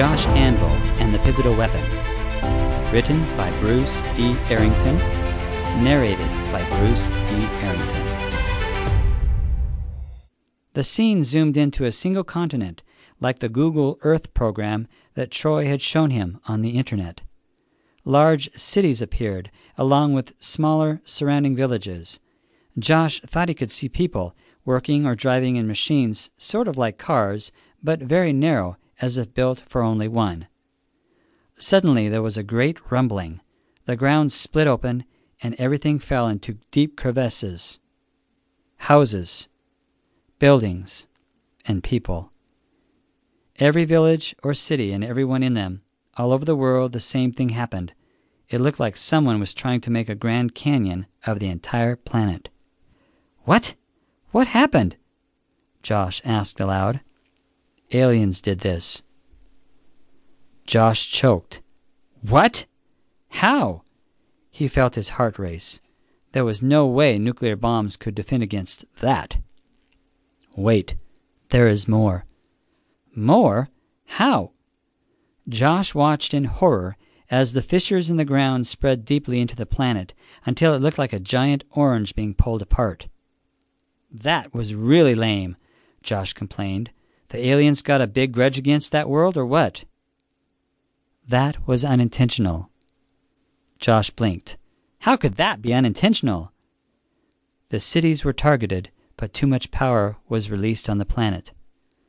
Josh Anvil and the Pivotal Weapon. Written by Bruce E. Arrington. Narrated by Bruce E. Arrington. The scene zoomed into a single continent, like the Google Earth program that Troy had shown him on the internet. Large cities appeared, along with smaller surrounding villages. Josh thought he could see people, working or driving in machines sort of like cars, but very narrow, as if built for only one. Suddenly there was a great rumbling. The ground split open, and everything fell into deep crevasses. Houses, buildings, and people. Every village or city and everyone in them, all over the world, the same thing happened. It looked like someone was trying to make a Grand Canyon of the entire planet. "What? What happened?" Josh asked aloud. "Aliens did this." Josh choked. "What? How?" He felt his heart race. There was no way nuclear bombs could defend against that. "Wait, there is more." "More? How?" Josh watched in horror as the fissures in the ground spread deeply into the planet until it looked like a giant orange being pulled apart. "That was really lame," Josh complained. "The aliens got a big grudge against that world, or what?" "That was unintentional." Josh blinked. "How could that be unintentional?" "The cities were targeted, but too much power was released on the planet.